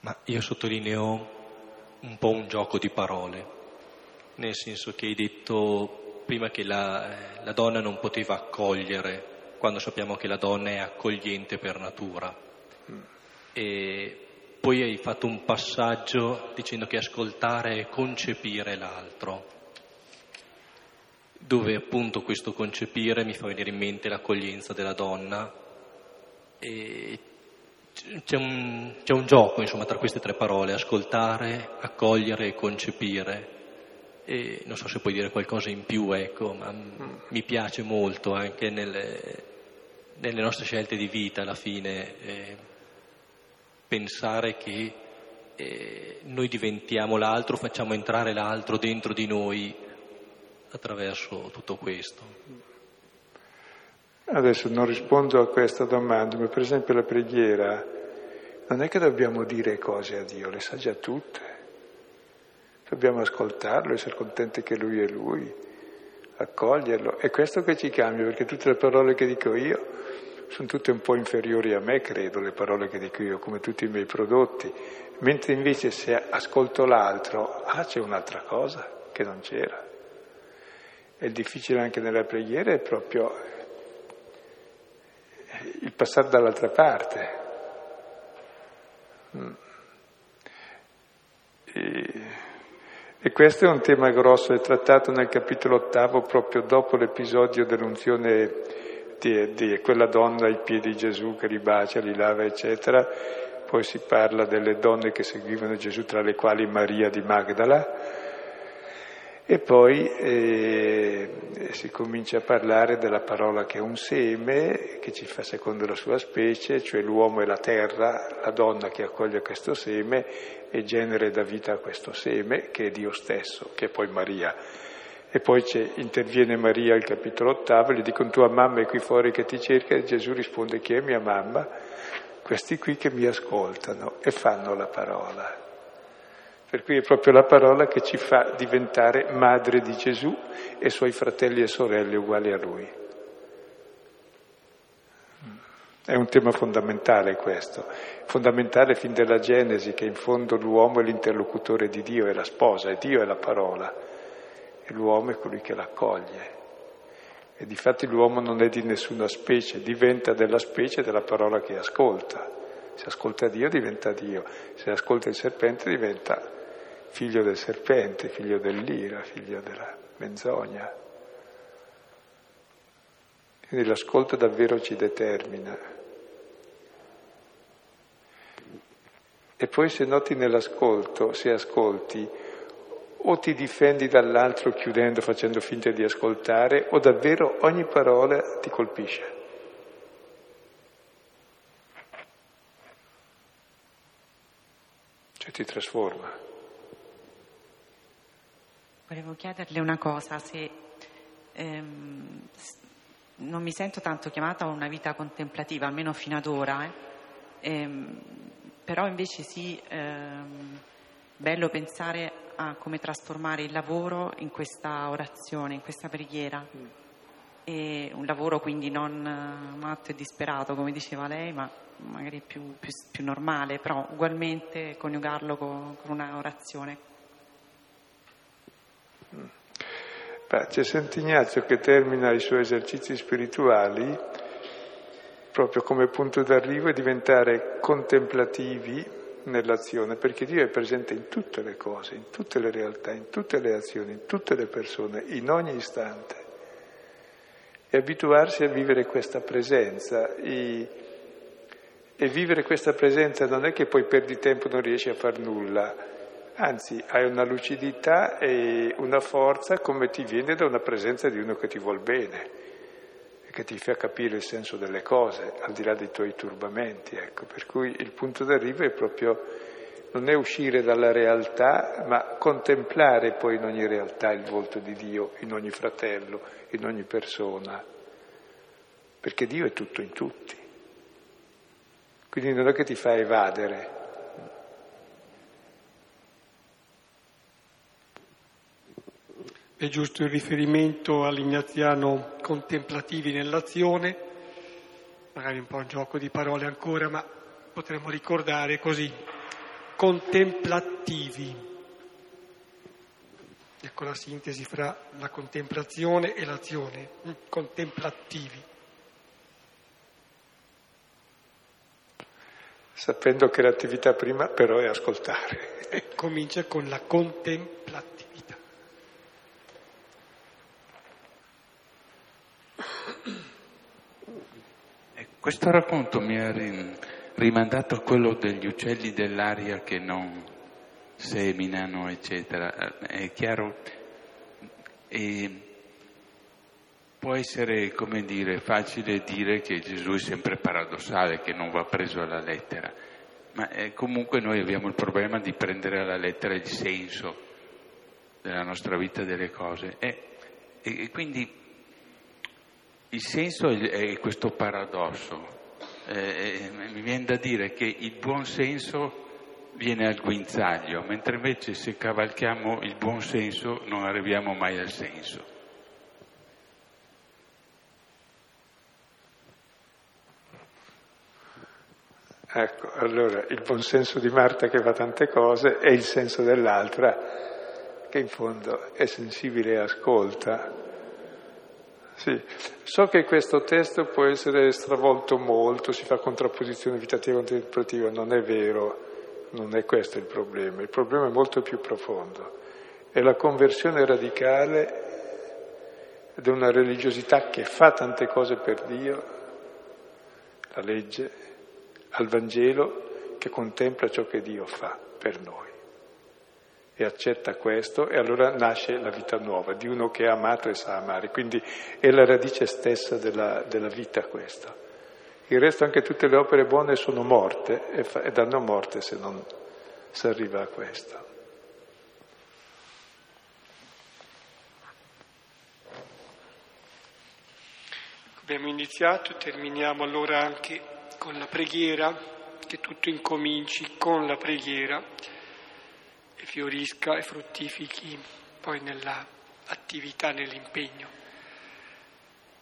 Ma io sottolineo un po' un gioco di parole, nel senso che hai detto prima che la donna non poteva accogliere, quando sappiamo che la donna è accogliente per natura. E... poi hai fatto un passaggio dicendo che ascoltare è concepire l'altro, dove appunto questo concepire mi fa venire in mente l'accoglienza della donna, e c'è un gioco insomma tra queste tre parole, ascoltare, accogliere e concepire, e non so se puoi dire qualcosa in più, ecco, ma mi piace molto anche nelle nostre scelte di vita alla fine, pensare che noi diventiamo l'altro, facciamo entrare l'altro dentro di noi attraverso tutto questo. Adesso non rispondo a questa domanda, ma per esempio la preghiera non è che dobbiamo dire cose a Dio, le sa già tutte, dobbiamo ascoltarlo, essere contenti che Lui è Lui, accoglierlo. È questo che ci cambia, perché tutte le parole che dico io sono tutte un po' inferiori a me, credo, le parole che dico io, come tutti i miei prodotti, mentre invece se ascolto l'altro, c'è un'altra cosa che non c'era. È difficile anche nella preghiera, è proprio il passare dall'altra parte. E questo è un tema grosso, è trattato nel capitolo 8, proprio dopo l'episodio dell'unzione di quella donna ai piedi di Gesù che li bacia, li lava eccetera. Poi si parla delle donne che seguivano Gesù, tra le quali Maria di Magdala, e poi si comincia a parlare della parola che è un seme che ci fa secondo la sua specie, cioè l'uomo e la terra, la donna che accoglie questo seme e genera e dà vita a questo seme che è Dio stesso, che è poi Maria. E poi interviene Maria al capitolo 8, gli dicono tua mamma è qui fuori che ti cerca, e Gesù risponde chi è mia mamma? Questi qui che mi ascoltano e fanno la parola. Per cui è proprio la parola che ci fa diventare madre di Gesù e suoi fratelli e sorelle uguali a Lui. È un tema fondamentale questo, fondamentale fin dalla Genesi, che in fondo l'uomo è l'interlocutore di Dio, è la sposa, e Dio è la parola. E l'uomo è colui che l'accoglie. E difatti l'uomo non è di nessuna specie, diventa della specie della parola che ascolta. Se ascolta Dio diventa Dio, se ascolta il serpente diventa figlio del serpente, figlio dell'ira, figlio della menzogna. Quindi l'ascolto davvero ci determina. E poi se noti nell'ascolto, se ascolti, o ti difendi dall'altro chiudendo, facendo finta di ascoltare, o davvero ogni parola ti colpisce. Cioè ti trasforma. Volevo chiederle una cosa, se non mi sento tanto chiamata a una vita contemplativa, almeno fino ad ora, però invece sì, bello pensare a come trasformare il lavoro in questa orazione, in questa preghiera. E un lavoro quindi non matto e disperato come diceva lei, ma magari più normale, però ugualmente coniugarlo con una orazione. Beh, c'è Sant'Ignazio che termina i suoi esercizi spirituali proprio come punto d'arrivo è diventare contemplativi nell'azione, perché Dio è presente in tutte le cose, in tutte le realtà, in tutte le azioni, in tutte le persone, in ogni istante. E abituarsi a vivere questa presenza e vivere questa presenza non è che poi perdi tempo, non riesci a far nulla. Anzi, hai una lucidità e una forza come ti viene da una presenza di uno che ti vuol bene e che ti fa capire il senso delle cose, al di là dei tuoi turbamenti, ecco. Per cui il punto d'arrivo è proprio, non è uscire dalla realtà, ma contemplare poi in ogni realtà il volto di Dio, in ogni fratello, in ogni persona. Perché Dio è tutto in tutti. Quindi non è che ti fa evadere. È giusto il riferimento all'ignaziano contemplativi nell'azione, magari un po' un gioco di parole ancora, ma potremmo ricordare così, contemplativi. Ecco la sintesi fra la contemplazione e l'azione, contemplativi. Sapendo che l'attività prima però è ascoltare. E comincia con la contemplatività. Questo racconto mi ha rimandato a quello degli uccelli dell'aria che non seminano, eccetera. È chiaro, e può essere, come dire, facile dire che Gesù è sempre paradossale, che non va preso alla lettera, ma comunque noi abbiamo il problema di prendere alla lettera il senso della nostra vita, delle cose, e quindi... Il senso è questo paradosso, mi viene da dire che il buon senso viene al guinzaglio, mentre invece se cavalchiamo il buon senso non arriviamo mai al senso. Ecco, allora il buon senso di Marta che fa tante cose e il senso dell'altra che in fondo è sensibile e ascolta. Sì, so che questo testo può essere stravolto molto, si fa contrapposizione evitativa e contemplativa, non è vero, non è questo il problema è molto più profondo, è la conversione radicale di una religiosità che fa tante cose per Dio, la legge, al Vangelo che contempla ciò che Dio fa per noi. E accetta questo e allora nasce la vita nuova di uno che ha amato e sa amare, quindi è la radice stessa della vita questa. Il resto anche tutte le opere buone sono morte e danno morte se non si arriva a questo. Abbiamo iniziato, terminiamo allora anche con la preghiera, che tutto incominci con la preghiera e fiorisca e fruttifichi poi nell'attività, nell'impegno.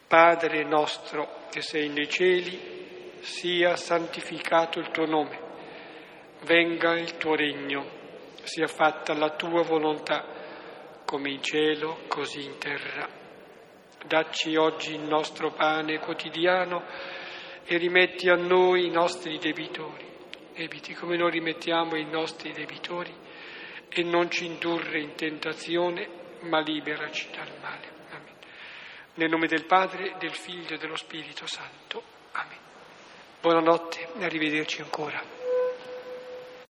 Padre nostro che sei nei cieli, sia santificato il tuo nome, venga il tuo regno, sia fatta la tua volontà, come in cielo, così in terra. Dacci oggi il nostro pane quotidiano e rimetti a noi i nostri debiti, come noi rimettiamo i nostri debitori, e non ci indurre in tentazione, ma liberaci dal male. Amen. Nel nome del Padre, del Figlio e dello Spirito Santo. Amen. Buonanotte e arrivederci ancora.